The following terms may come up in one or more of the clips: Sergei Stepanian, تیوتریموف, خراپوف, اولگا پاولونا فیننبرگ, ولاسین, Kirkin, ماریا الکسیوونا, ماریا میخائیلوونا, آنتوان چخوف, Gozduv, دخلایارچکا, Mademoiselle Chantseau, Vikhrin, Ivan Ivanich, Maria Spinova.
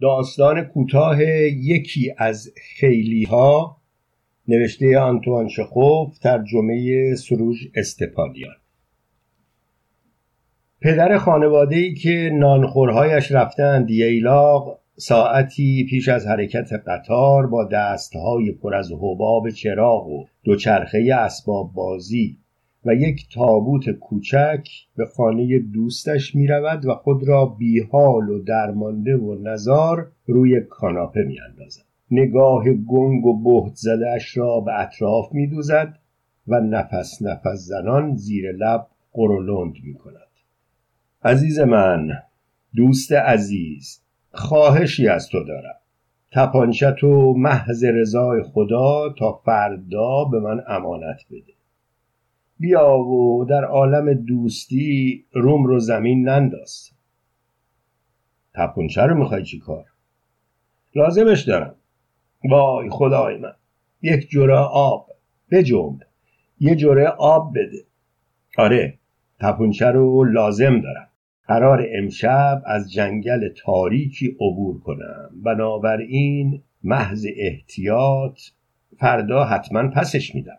داستان کوتاه یکی از خیلی‌ها نوشته آنتوان چخوف، ترجمه سروژ استپانیان. پدر خانواده‌ای که نانخورهایش رفتند ییلاق ساعتی پیش از حرکت قطار با دستهای پر از حباب چراغ و دوچرخه اسباب بازی و یک تابوت کوچک به خانه دوستش می رود و خود را بیحال و درمانده و نزار روی کاناپه می اندازد. نگاه گنگ و بهت زده‌اش را به اطراف می دوزد و نفس نفس زنان زیر لب قرولند می کند. عزیز من، دوست عزیز، خواهشی از تو دارم. تپانچت و محض رضای خدا تا فردا به من امانت بده. بیا و در عالم دوستی روم رو زمین ننداز. تپانچه رو میخوای چی کار؟ لازمش دارم. وای خدای من، یک جرعه آب بجنب، یه جرعه آب بده. آره، تپانچه رو لازم دارم. قرار امشب از جنگل تاریکی عبور کنم، بنابراین محض احتیاط فردا حتما پسش میدم.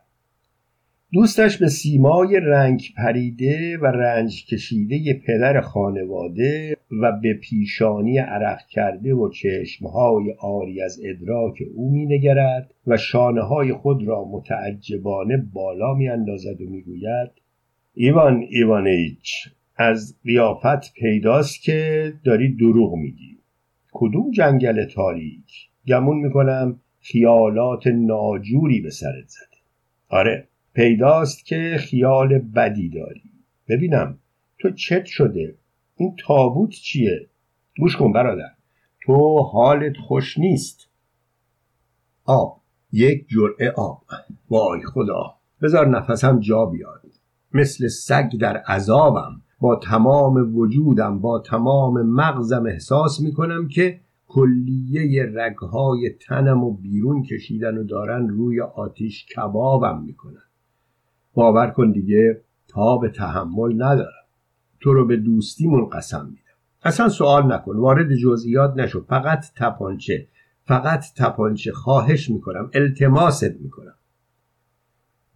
دوستش به سیمای رنگ پریده و رنج کشیده پدر خانواده و به پیشانی عرق کرده و چشمهای عاری از ادراک او می نگرد و شانه‌های خود را متعجبانه بالا می اندازد و می گوید: ایوان ایوانیچ، از قیافت پیداست که داری دروغ میگی. کدوم جنگل تاریک؟ گمون میکنم خیالات ناجوری به سرت زده. آره، پیداست که خیال بدی داری. ببینم تو چت شده؟ این تابوت چیه؟ گوش کن برادر، تو حالت خوش نیست. آب، یک جرعه آب. وای خدا، بذار نفسم جا بیاد. مثل سگ در عذابم، با تمام وجودم، با تمام مغزم احساس میکنم که کلیه رگهای تنم و بیرون کشیدن و دارن روی آتیش کبابم میکنن. باور کن دیگه تاب تحمل ندارم. تو رو به دوستیمون قسم میدم. اصلا سوال نکن، وارد جزئیات نشو. فقط تپانچه، خواهش میکنم، التماست میکنم.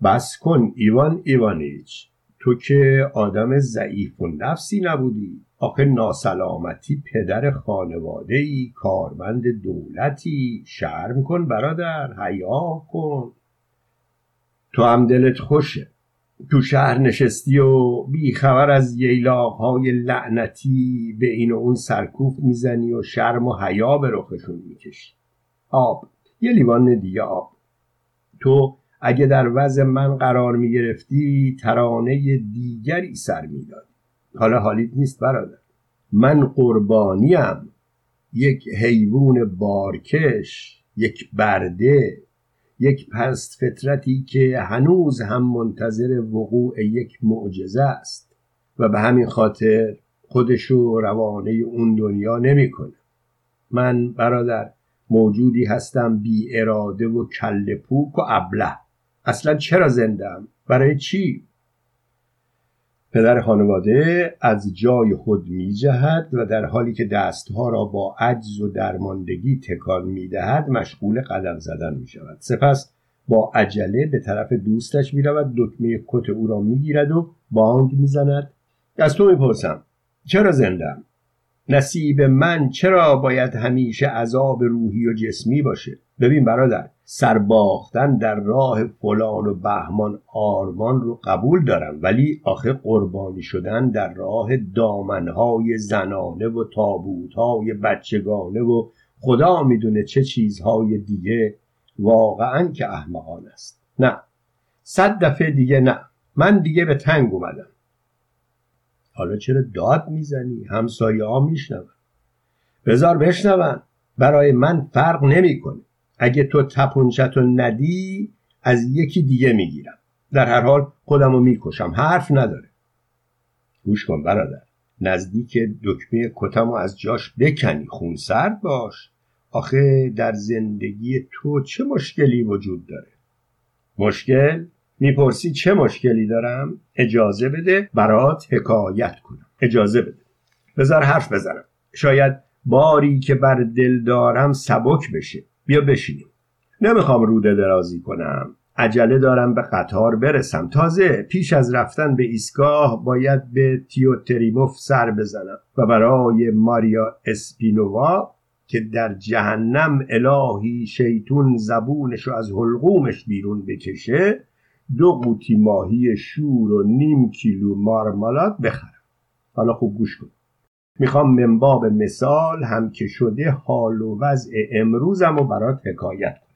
بس کن ایوان ایوانیچ، تو که آدم ضعیف و نفسی نبودی. آخه ناسلامتی پدر خانواده‌ای، کارمند دولتی. شرم کن برادر، حیا کن. تو هم دلت خوشه، تو شهر نشستی و بیخبر از ییلاق‌های لعنتی به این و اون سرکوف میزنی و شرم و حیا به رخشون میکشی. آب، یه لیوان دیگه آب. تو اگه در وضع من قرار میگرفتی ترانه دیگری سر میداد. حالا حالیت نیست برادر، من قربانیم. یک حیوان بارکش، یک برده، یک پست فطرتی که هنوز هم منتظر وقوع یک معجزه است و به همین خاطر خودشو روانه اون دنیا نمیکنه. من برادر موجودی هستم بی اراده و کله پوک و ابله. اصلا چرا زندم؟ برای چی؟ پدر خانواده از جای خود می جهد و در حالی که دستها را با عجز و درماندگی تکان می دهد مشغول قدم زدن می شود. سپس با عجله به طرف دوستش می رود، دکمه کت او را می گیرد و بانگ می زند. از تو می پرسم چرا زندم؟ نصیب من چرا باید همیشه عذاب روحی و جسمی باشه؟ ببین برادر، سرباختن در راه فلان و بهمان آرمان رو قبول دارم، ولی آخه قربانی شدن در راه دامنهای زنانه و تابوتهای بچگانه و خدا میدونه چه چیزهای دیگه واقعاً که احمقان است. نه، 100 دفعه دیگه نه، من دیگه به تنگ اومدم. حالا چرا داد میزنی؟ همسایه ها میشنون. بذار بشنون، برای من فرق نمیکنه. اگه تو تپانچه‌تو ندی از یکی دیگه میگیرم. در هر حال خودمو میکشم، حرف نداره. گوش کن برادر، نزدیک دکمه کتمو از جاش بکنی، خونسرد باش. آخه در زندگی تو چه مشکلی وجود داره؟ مشکل؟ میپرسی چه مشکلی دارم؟ اجازه بده برات حکایت کنم. اجازه بده، بذار حرف بزنم. شاید باری که بر دل دارم سبک بشه. بیا بشینیم. نمیخوام روده درازی کنم. عجله دارم به قطار برسم. تازه پیش از رفتن به ایستگاه باید به تیوتریموف سر بزنم و برای ماریا اسپینووا که در جهنم الهی شیطون زبونشو از حلقومش بیرون بکشه 2 قوطی ماهی شور و 1/2 کیلو مارمالاد بخرم. حالا خوب گوش کن. میخوام منباب مثال هم که شده حال و وضع امروزم و برات حکایت کنم.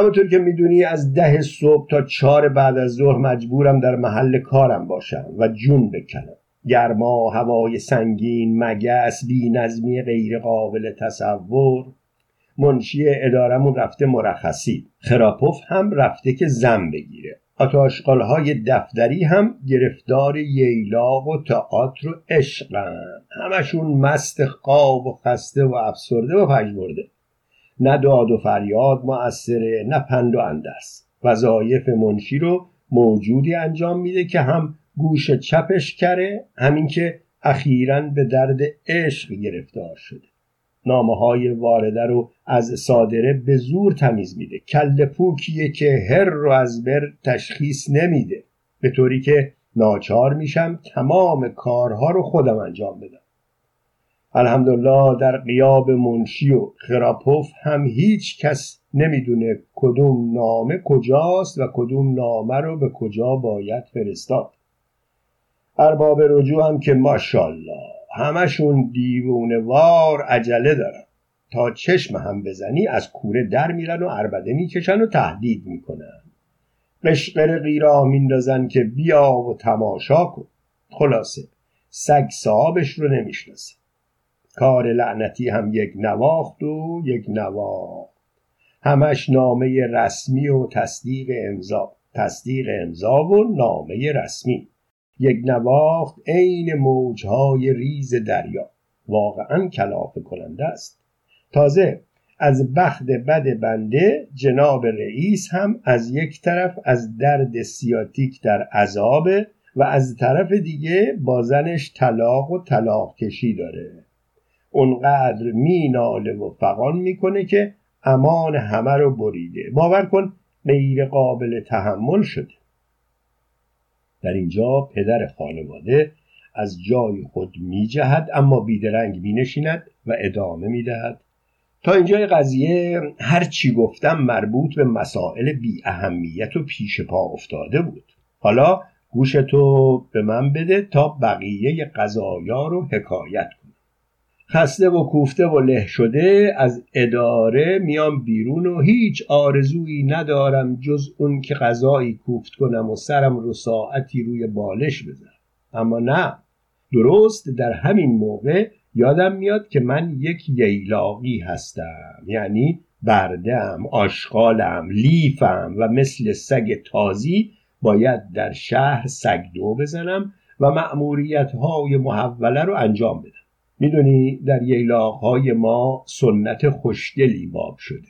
همونطور که میدونی از 10 صبح تا 4 بعد از ظهر مجبورم در محل کارم باشم و جون بکنم. گرما، هوای سنگین، مگس، بی‌نظمی غیر قابل تصور. منشی ادارمون رفته مرخصی. خراپوف هم رفته که زن بگیره. آتاشقالهای دفتری هم گرفتار ییلاق و تئاتر و عشقن. همشون مست خواب و خسته و افسرده و پژمرده. نه داد و فریاد مؤثره، نه پند و اندرس. وظایف منشی رو موجودی انجام میده که هم گوش چپش کره، همین که اخیراً به درد عشق گرفتار شده. نامه‌های وارده رو از صادره به زور تمیز میده. کله پوکیه که هر رو از بر تشخیص نمیده، به طوری که ناچار میشم تمام کارها رو خودم انجام بدم. الحمدلله در غیاب منشی و خراپوف هم هیچ کس نمیدونه کدوم نامه کجاست و کدوم نامه رو به کجا باید فرستاد. ارباب رجوع هم که ماشاءالله همشون دیوونه‌وار عجله دارن. تا چشم هم بزنی از کوره در میرن و عربده میکشن و تهدید میکنن. قشقرقی را میندازن که بیا و تماشا کن. خلاصه سگ صاحبش رو نمیشناسه. کار لعنتی هم یک نواخت و یک نواخت. همش نامه رسمی و تصدیق امضا. تصدیق امضا و نامه رسمی. یک نواخت عین موجهای ریز دریا. واقعا کلافه کننده است. تازه از بخت بد بنده جناب رئیس هم از یک طرف از درد سیاتیک در عذاب و از طرف دیگه با زنش طلاق و طلاق کشی داره. اونقدر میناله و فغان میکنه که امان همه رو بریده. باور کن غیر قابل تحمل شده. در اینجا پدر خانواده از جای خود می جهد اما بیدرنگ می نشیند و ادامه می دهد. تا اینجای قضیه هر چی گفتم مربوط به مسائل بی اهمیت و پیش پا افتاده بود. حالا گوشتو به من بده تا بقیه قضایا رو حکایت کنم. خسته و کوفته و له شده از اداره میام بیرون و هیچ آرزویی ندارم جز اون که غذایی کوفت کنم و سرم رو ساعتی روی بالش بذارم. اما نه، درست در همین موقع یادم میاد که من یک ییلاقی هستم، یعنی بردم، آشغالم، لیفم و مثل سگ تازی باید در شهر سگدو بزنم و مأموریت‌های محوله رو انجام بدم. میدونی در ییلاق‌های ما سنت خوشگلی باب شده.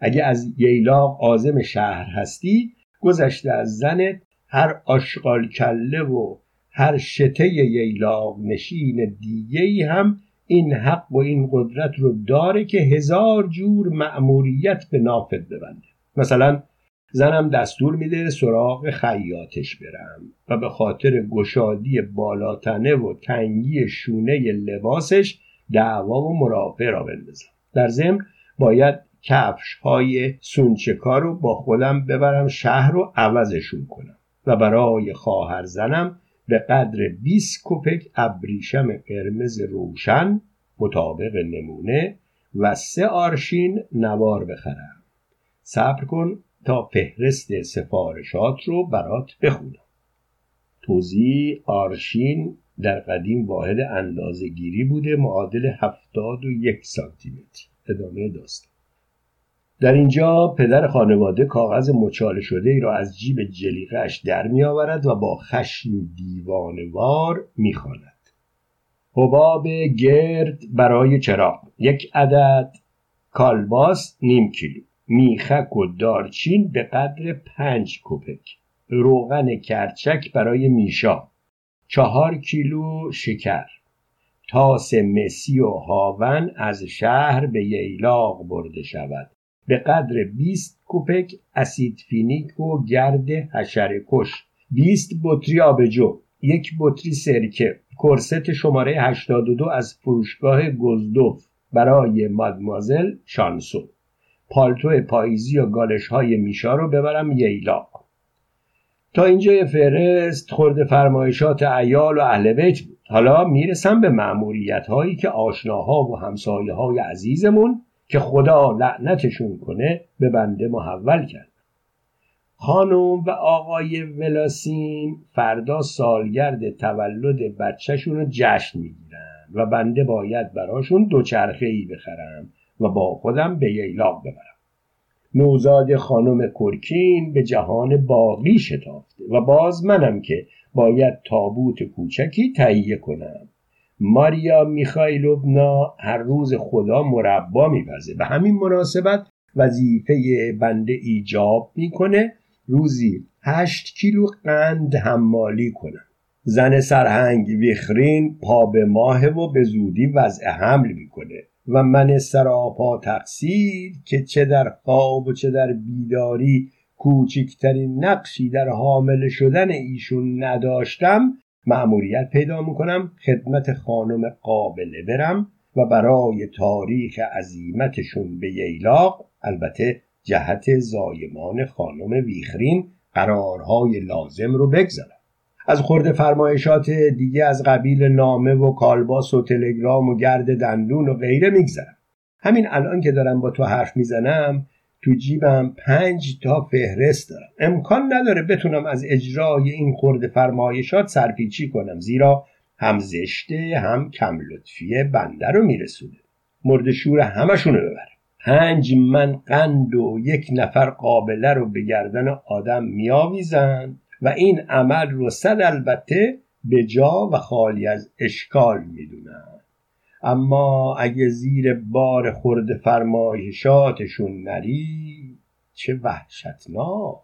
اگه از ییلاق عازم شهر هستی، گذشته از زنت هر آشغال کله و هر شته ییلاق نشین دیگه‌ای هم این حق و این قدرت رو داره که 1000 جور مأموریت به نافت ببنده. مثلا زنم دستور میده سراغ خیاطش برم و به خاطر گشادی بالاتنه و تنگی شونه لباسش دعوا و مرافعه را بندازم. در ضمن باید کفش‌های سونچکا رو با خودم ببرم شهر و عوضشون کنم و برای خواهر زنم به قدر 20 کپک ابریشم قرمز روشن مطابق نمونه و 3 آرشین نوار بخرم. صبر کن تا فهرست سفارشات رو برات بخونم. توزیع آرشین در قدیم واحد اندازه گیری بوده، معادل 71 سانتی متر. ادامه داستان. در اینجا پدر خانواده کاغذ مچاله شده ای را از جیب جلیقه‌اش در می آورد و با خشم دیوانه‌وار می خواند: حباب گرد برای چراغ 1 عدد، کالباس 1/2 کیلو، میخک و دارچین به قدر 5 کپک، روغن کرچک برای میشا 4 کیلو، شکر، تاس مسی و هاون از شهر به ییلاق برده شود. به قدر 20 کوپک اسید فینیک و گرد حشره‌کش، 20 بطری آبجو، یک بطری سرکه، کرست شماره 82 از فروشگاه گزدوف برای مادمازل شانسو، پالتو پاییزی و گالش‌های میشا رو ببرم ییلاق. تا اینجای فهرست خورد فرمایشات عیال و اهل بیت بود. حالا میرسم به مأموریت‌هایی که آشناها و همسایه‌های عزیزمون که خدا لعنتشون کنه به بنده محول کرد. خانم و آقای ولاسین فردا سالگرد تولد بچه‌شون رو جشن می‌گیرن و بنده باید براشون دوچرخه‌ای بخرم و با خودم به ییلاق ببرم. نوزاد خانم کرکین به جهان باقی شتافته و باز منم که باید تابوت کوچکی تهیه کنم. ماریا میخائیلوونا هر روز خدا مربا میپزه، به همین مناسبت وظیفه بنده ایجاب میکنه روزی 8 کیلو قند حمالی کنم. زن سرهنگ ویخرین پا به ماه و به زودی وضع حمل میکنه و من سراپا تقصیر که چه در خواب و چه در بیداری کوچکترین نقشی در حامل شدن ایشون نداشتم، مأموریت پیدا میکنم خدمت خانم قابله برم و برای تاریخ عزیمتشون به ییلاق، البته جهت زایمان خانم ویخرین، قرارهای لازم رو بگذارم. از خورد فرمایشات دیگه از قبیل نامه و کالباس و تلگرام و گرد دندون و غیره میگذرم. همین الان که دارم با تو حرف میزنم تو جیبم 5 تا فهرست دارم. امکان نداره بتونم از اجرای این خورد فرمایشات سرپیچی کنم، زیرا هم زشته هم کم لطفیه بنده رو میرسونه. مردشور همشونو ببرم. 5 من قند و 1 نفر قابله رو به گردن آدم میاویزن و این عمل رو صد البته به جا و خالی از اشکال میدونن، اما اگه زیر بار خورد فرمایشاتشون نری چه وحشتناک،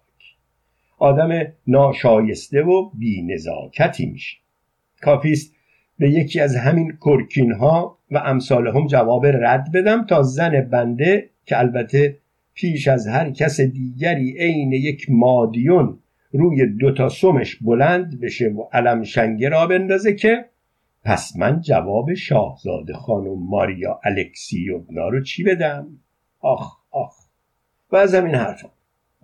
آدم ناشایسته و بی نزاکتی میشه. کافیست به یکی از همین کرکین ها و امثالهم جواب رد بدم تا زن بنده که البته پیش از هر کس دیگری عین یک مادیون روی 2 تا سمش بلند بشه و علم شنگه را بندازه که پس من جواب شاهزاده خانم ماریا الکسیوونا رو چی بدم؟ آخ آخ. و از همین حرفا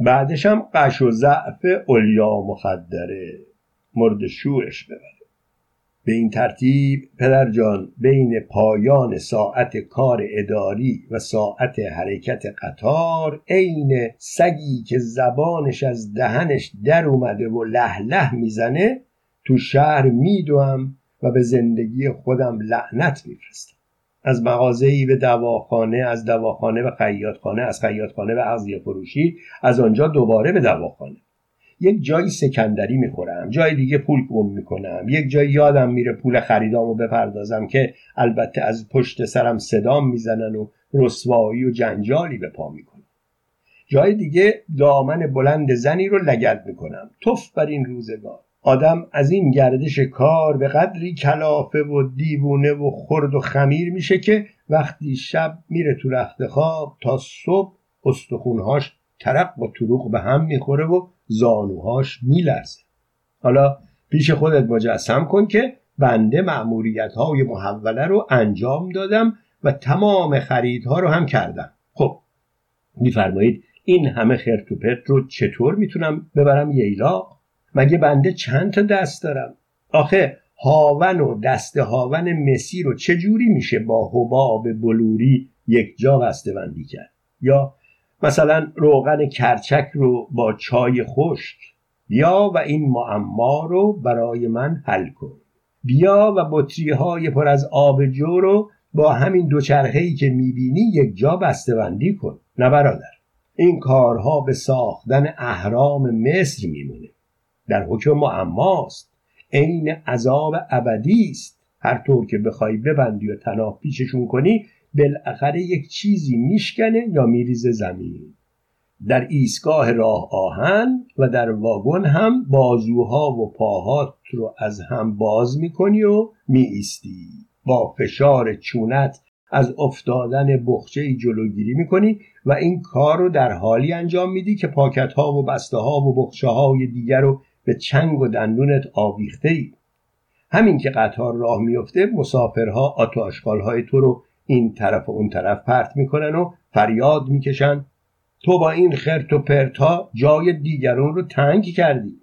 بعدش هم قش و ضعف علیا مخدره مرد شورش ببره. به این ترتیب پدر جان بین پایان ساعت کار اداری و ساعت حرکت قطار عین سگی که زبانش از دهنش در اومده و له له میزنه تو شهر میدوم و به زندگی خودم لعنت میفرستم. از مغازه‌ای به دواخانه، از دواخانه به خیاطخانه، از خیاطخانه به عزیه فروشی، از آنجا دوباره به دواخانه. یک جایی سکندری میخورم، جای دیگه پول گم میکنم، یک جایی یادم میره پول خریدامو بپردازم که البته از پشت سرم صدام میزنن و رسوایی و جنجالی به پا میکنم. جای دیگه دامن بلند زنی رو لگد میکنم. توف بر این روزگار. آدم از این گردش کار به قدری کلافه و دیوونه و خرد و خمیر میشه که وقتی شب میره تو رخت خواب تا صبح استخونهاش ترق و تروق به هم میخوره و زانوهاش میلرزه. حالا پیش خودت مجسم کن که بنده مأموریت‌های محوله رو انجام دادم و تمام خریدها رو هم کردم. خب میفرمایید این همه خرت و پرت رو چطور میتونم ببرم ییلاق؟ مگه بنده چند تا دست دارم؟ آخه هاون و دست هاون مسی رو چجوری میشه با حباب بلوری یک جا بسته‌بندی کرد؟ یا مثلا روغن کرچک رو با چای خشک. بیا و این معما رو برای من حل کن. بیا و بطری های پر از آب جو رو با همین دوچرخه‌ای که میبینی یک جا بسته‌بندی کن. نه برادر، این کارها به ساختن اهرام مصر میمونه. در حکم معماست، عین عذاب ابدی است. هر طور که بخوای ببندی و تناب پیچشون کنی بالاخره یک چیزی میشکنه یا میریزه زمین. در ایستگاه راه آهن و در واگن هم بازوها و پاهات رو از هم باز میکنی و میایستی. با فشار چونت از افتادن بخچه‌ای جلوگیری میکنی و این کار رو در حالی انجام میدی که پاکت‌ها و بسته‌ها و بخچه‌های دیگر رو به چنگ و دندونت آویخته‌ای. همین که قطار راه میفته، مسافرها آتو آشغال‌های تو رو این طرف و اون طرف پرت میکنن و فریاد میکشن تو با این خرت و پرتا جای دیگرون رو تنگ کردی.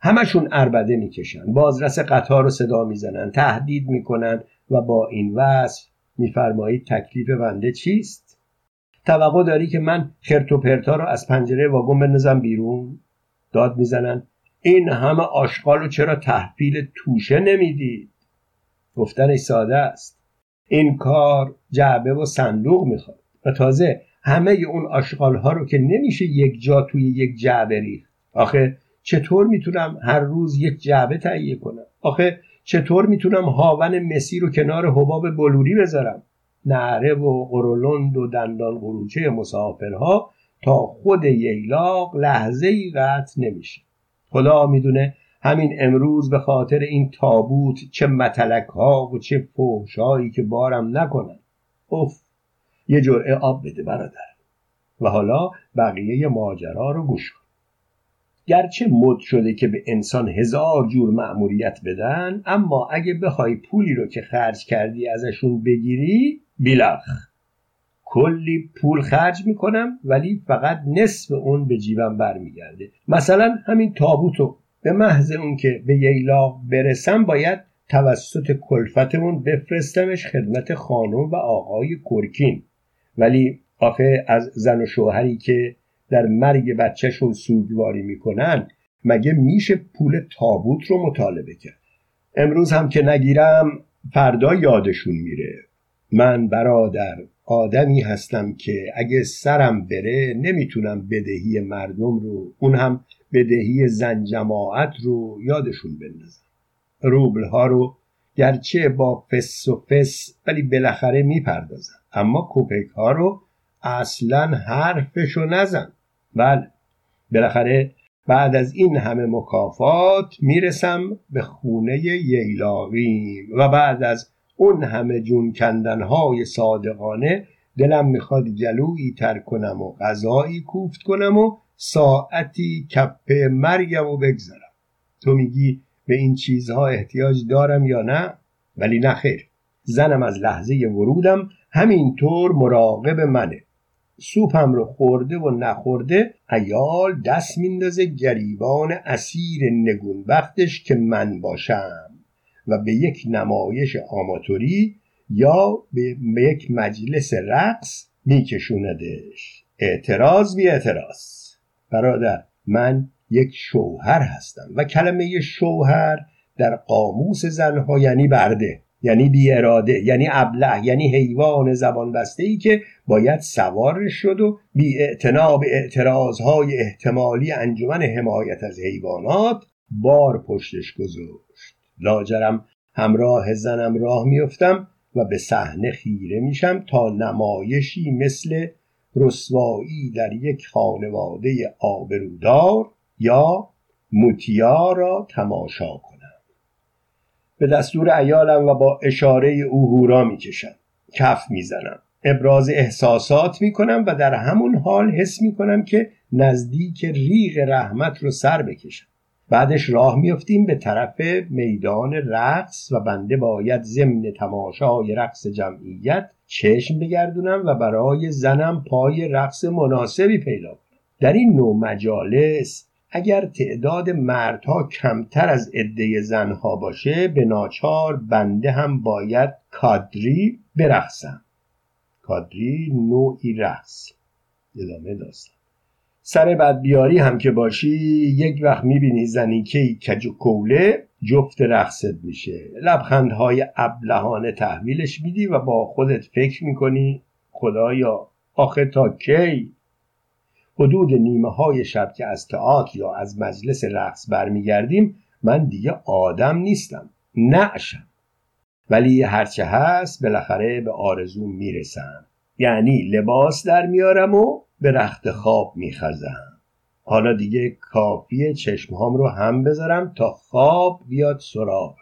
همشون عربده میکشن، بازرس قطار رو صدا میزنن، تهدید میکنن و با این وصف میفرمایید تکلیف بنده چیست؟ توقع داری که من خرت و پرتا رو از پنجره واگن بندازم بیرون؟ داد میزنن این همه آشغال رو چرا تحویل توشه نمیدید؟ گفتنش ساده است. این کار جعبه و صندوق میخواد و تازه همه اون آشغال‌ها رو که نمیشه یک جا توی یک جعبه ریخت. آخه چطور میتونم هر روز یک جعبه تهیه کنم؟ آخه چطور میتونم هاون مسی رو کنار حباب بلوری بذارم؟ نعره و قرولند و دندان قروچه مسافرها تا خود ییلاق لحظه‌ای قطع نمیشه. خدا میدونه همین امروز به خاطر این تابوت چه متلک ها و چه فحش هایی که بارم نکنن. اوف، یه جرعه آب بده برادر. و حالا بقیه ماجرا رو گوش کن. گرچه مد شده که به انسان هزار جور مأموریت بدن، اما اگه بخوای پولی رو که خرج کردی ازشون بگیری، بیلخ. کلی پول خرج میکنم ولی فقط نصف اون به جیبم برمیگرده. مثلا همین تابوتو به محض اون که به ییلاق برسم باید توسط کلفتمون بفرستمش خدمت خانم و آقای کرکین. ولی آخه از زن و شوهری که در مرگ بچه‌شون سوگواری میکنن مگه میشه پول تابوت رو مطالبه کرد؟ امروز هم که نگیرم فردا یادشون میره. من برادر آدمی هستم که اگه سرم بره نمیتونم بدهی مردم رو، اون هم بدهی زن جماعت رو یادشون بندازم. روبل ها رو گرچه با فس و فس ولی بالاخره میپردازم، اما کوپک ها رو اصلا حرفشو نزن. بله، بالاخره بعد از این همه مکافات میرسم به خونه ییلاقی و بعد از اون همه جون کندنهای صادقانه دلم میخواد گلویی تر کنم و غذایی کوفت کنم و ساعتی کپه مرگم و بگذارم. تو میگی به این چیزها احتیاج دارم یا نه؟ ولی نخیر، زنم از لحظه ورودم همینطور مراقب منه. سوپم رو خورده و نخورده عیال دست میندازه گریبان اسیر نگونبختش که من باشم و به یک نمایش آماتوری یا به یک مجلس رقص میکشوندش. اعتراض بی اعتراض. برادر، من یک شوهر هستم و کلمه شوهر در قاموس زنها یعنی برده، یعنی بی اراده، یعنی ابله، یعنی حیوان زبان بسته‌ای که باید سوار شد و بی اعتنا به اعتراضهای احتمالی انجمن حمایت از حیوانات بار پشتش گذاشت. لاجرم همراه زنم راه میافتم و به صحنه خیره میشم تا نمایشی مثل رسوایی در یک خانواده آبرودار یا موتیا را تماشا کنم. به دستور عیالم و با اشاره او هورا میکشم، کف میزنم، ابراز احساسات میکنم و در همون حال حس میکنم که نزدیک ریغ رحمت رو سر بکشم. بعدش راه میافتیم به طرف میدان رقص و بنده باید ضمن تماشای رقص جمعیت چشم بگردونم و برای زنم پای رقص مناسبی پیدا کنم. در این نوع مجالس اگر تعداد مردها کمتر از عده زنها باشه به ناچار بنده هم باید کادری برقصم. کادری نوعی رقص. ادامه داستان. سر بدبیاری هم که باشی یک وقت میبینی زنیکهی کج و کوله جفت رقصت میشه، لبخندهای ابلهانه تحویلش میدی و با خودت فکر میکنی خدایا آخه تا کی؟ حدود نیمه های شب که از تئاتر یا از مجلس رقص برمیگردیم من دیگه آدم نیستم، نعشم. ولی هرچه هست بالاخره به آرزو میرسم، یعنی لباس در میارم و به رخت خواب میخزم. حالا دیگه کافیه چشمهام رو هم بذارم تا خواب بیاد سراغم.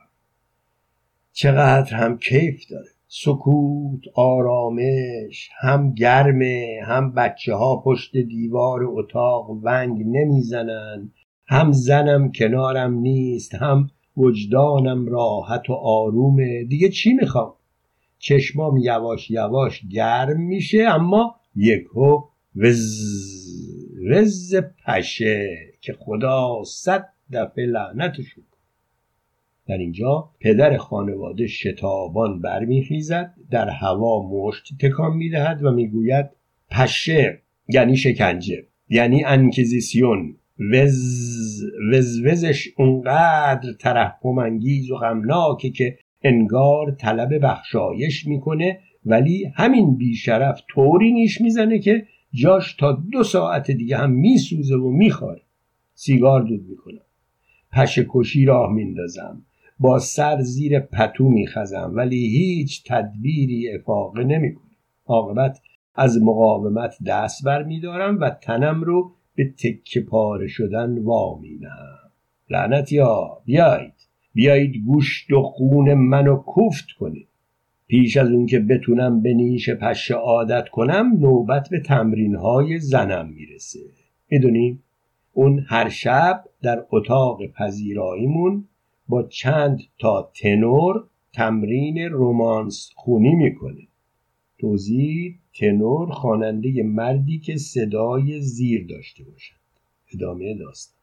چقدر هم کیف داره. سکوت، آرامش، هم گرمه، هم بچه ها پشت دیوار اتاق ونگ نمیزنن، هم زنم کنارم نیست، هم وجدانم راحت و آرومه. دیگه چی میخوام؟ چشمام یواش یواش گرم میشه، اما یکو وز پشه که خدا صد دفعه لعنتشون. در اینجا پدر خانواده شتابان برمیخیزد، در هوا مشت تکان میدهد و میگوید پشه یعنی شکنجه، یعنی انکیزیسیون. وزوزش اونقدر ترحم انگیز و غمناکه که انگار طلب بخشایش میکنه، ولی همین بیشرف طوری نیش میزنه که جاش تا 2 ساعت دیگه هم میسوزه و میخوره. سیگار دود میکنم، پشه کشی راه میندازم، با سر زیر پتو میخزم، ولی هیچ تدبیری افاقه نمیکنه. عاقبت از مقاومت دست بر میدارم و تنم رو به تکه پاره شدن وامینم. لعنتیا، بیایید گوشت و خون منو کوفت کنید. پیش از اون که بتونم به نیش پشه عادت کنم، نوبت به تمرین‌های زنم میرسه. میدونی؟ اون هر شب در اتاق پذیراییمون با چند تا تنور تمرین رمانس خونی میکنه. توضیح: تنور خواننده مردی که صدای زیر داشته باشد. ادامه داستان.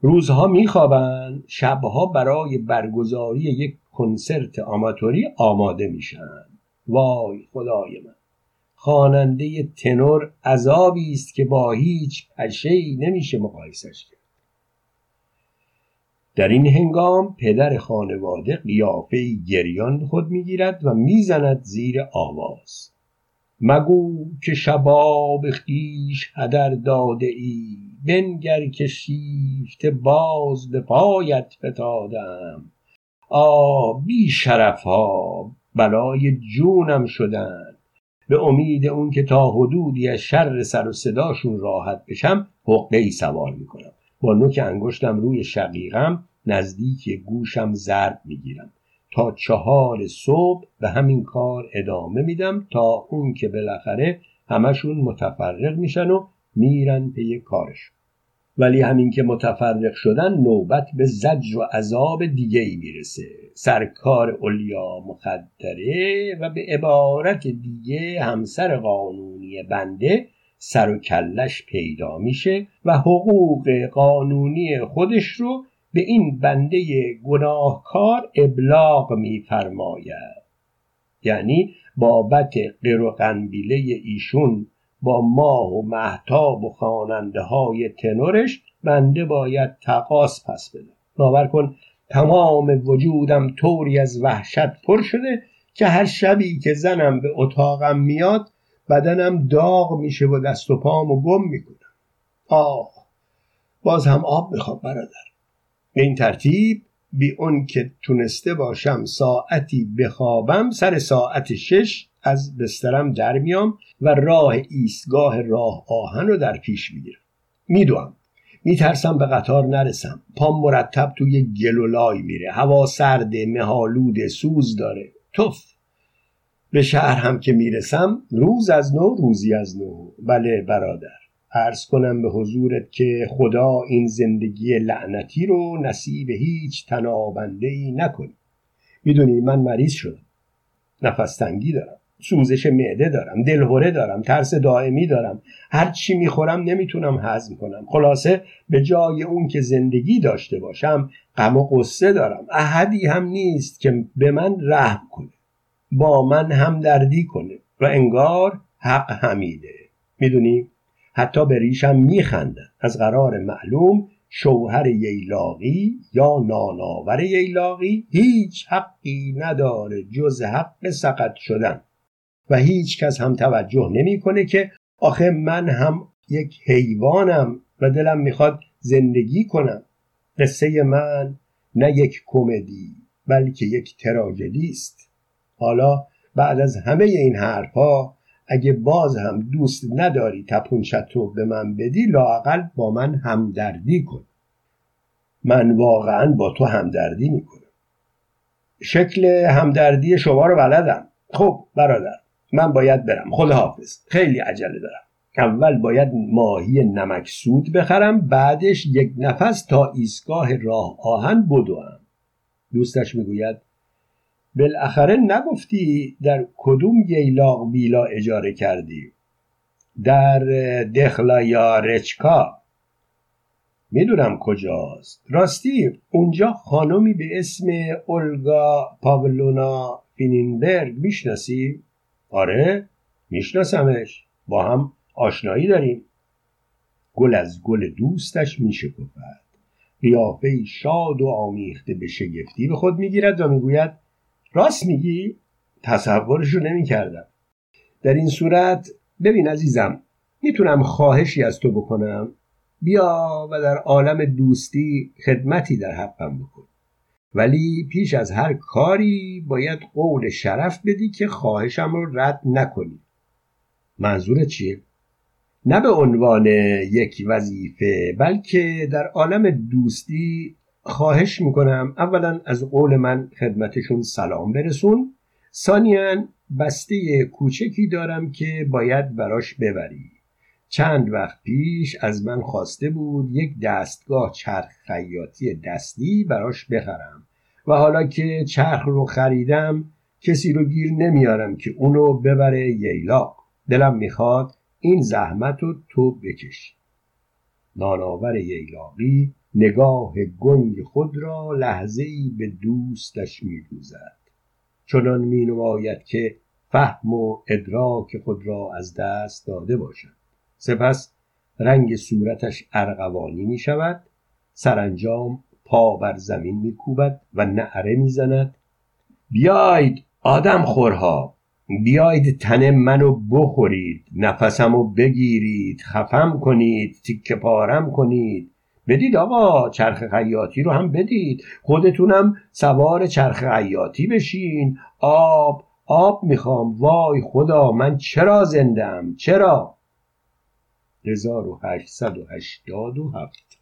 روزها میخوابن، شبها برای برگزاری یک کنسرت آماتوری آماده میشن. وای خدای من، خواننده تنور عذابی است که با هیچ پشه‌ای نمیشه مقایسش کرد. در این هنگام پدر خانواده قیافه‌ای گریان به خود میگیرد و میزند زیر آواز: مگو که شباب خویش هدر داده ای، بنگر که شیفت باز به پایت فتادم. آه بی شرف ها بلای جونم شدن. به امید اون که تا حدودی از شر سر و صداشون راحت بشم، حقه‌ای سوار میکنم. با نوک انگشتم روی شقیقم نزدیک گوشم ضرب میگیرم. تا 4 صبح به همین کار ادامه میدم، تا اون که بالاخره همشون متفرق میشن و میرن پی کارش. ولی همین که متفرق شدن، نوبت به زجر و عذاب دیگه ای میرسه. سرکار علیا مخدره و به عبارت دیگه همسر قانونی بنده سر و کلش پیدا میشه و حقوق قانونی خودش رو به این بنده گناهکار ابلاغ میفرماید. یعنی بابت قیر و قنبیله ایشون با ماه و مهتاب و خواننده های تنورش بنده باید تقاص پس بده. باور کن تمام وجودم طوری از وحشت پر شده که هر شبی که زنم به اتاقم میاد بدنم داغ میشه و دست و پامو گم میکنم. آه باز هم آب میخوام برادر. به این ترتیب بی اون که تونسته باشم ساعتی بخوابم، سر ساعت 6 از بسترم در میام و راه ایستگاه راه آهن رو در پیش میگیرم. میدوام، میترسم به قطار نرسم. پام مرتب توی گلولای میره، هوا سرده، مهالود، سوز داره. توف. به شهر هم که میرسم، روز از نو روزی از نو. بله برادر، عرض کنم به حضورت که خدا این زندگی لعنتی رو نصیب هیچ تنابنده‌ای نکنه. میدونی من مریض شدم، نفس تنگی دارم، سوزش معده دارم، دلهره دارم، ترس دائمی دارم، هر چی میخورم نمیتونم هضم کنم. خلاصه به جای اون که زندگی داشته باشم، غم و غصه دارم. احدی هم نیست که به من رحم کنه، با من همدردی کنه، و انگار حق حمیده. میدونی حتی به ریشم میخندن. از قرار معلوم شوهر ییلاقی یا ناناور ییلاقی هیچ حقی نداره جز حق سقط شدن، و هیچ کس هم توجه نمیکنه که آخه من هم یک حیوانم و دلم میخواد زندگی کنم. قصه من نه یک کمدی بلکه یک تراژدی است. حالا بعد از همه این حرفا، اگه باز هم دوست نداری تپونشت رو به من بدی، لااقل با من همدردی کن. من واقعا با تو همدردی میکنم. شکل همدردی شما رو بلدم. خب برادر من باید برم، خداحافظ، خیلی عجله دارم. اول باید ماهی نمکسود بخرم، بعدش یک نفس تا ایستگاه راه آهن بدوم. دوستش میگوید بالاخره نگفتی در کدوم ییلاق ویلا اجاره کردی؟ در دخلایارچکا. میدونم کجاست. راستی اونجا خانمی به اسم اولگا پاولونا فیننبرگ میشناسی؟ آره میشناسمش، با هم آشنایی داریم. گل از گل دوستش میشکفد، قیافه‌ای شاد و آمیخته به شگفتی به خود میگیرد و میگوید راست میگی؟ تصورشو نمیکردم. در این صورت ببین عزیزم، میتونم خواهشی از تو بکنم؟ بیا و در عالم دوستی خدمتی در حقم بکن، ولی پیش از هر کاری باید قول شرف بدی که خواهشم رو رد نکنی. منظورت چیه؟ نه به عنوان یک وظیفه، بلکه در عالم دوستی خواهش میکنم اولا از قول من خدمتشون سلام برسون، ثانیاً بسته کوچکی دارم که باید براش ببری. چند وقت پیش از من خواسته بود یک دستگاه چرخ خیاطی دستی براش بخرم و حالا که چرخ رو خریدم کسی رو گیر نمیارم که اونو ببره ییلاق. دلم میخواد این زحمت رو تو بکشی. نانآور ییلاقی نگاه گنگ خود را لحظه‌ای به دوستش می‌دوزد، چنان مینماید که فهم و ادراک خود را از دست داده باشد. سپس رنگ صورتش ارغوانی می شود، سرانجام پا بر زمین می کوبد و نعره می زند بیاید آدم خورها، بیاید تن منو بخورید، نفسمو بگیرید، خفم کنید، تیکه پارم کنید، بدید آقا چرخ خیاطی رو هم بدید، خودتونم سوار چرخ خیاطی بشین. آب آب میخوام، وای خدا من چرا زندم، چرا؟ 1887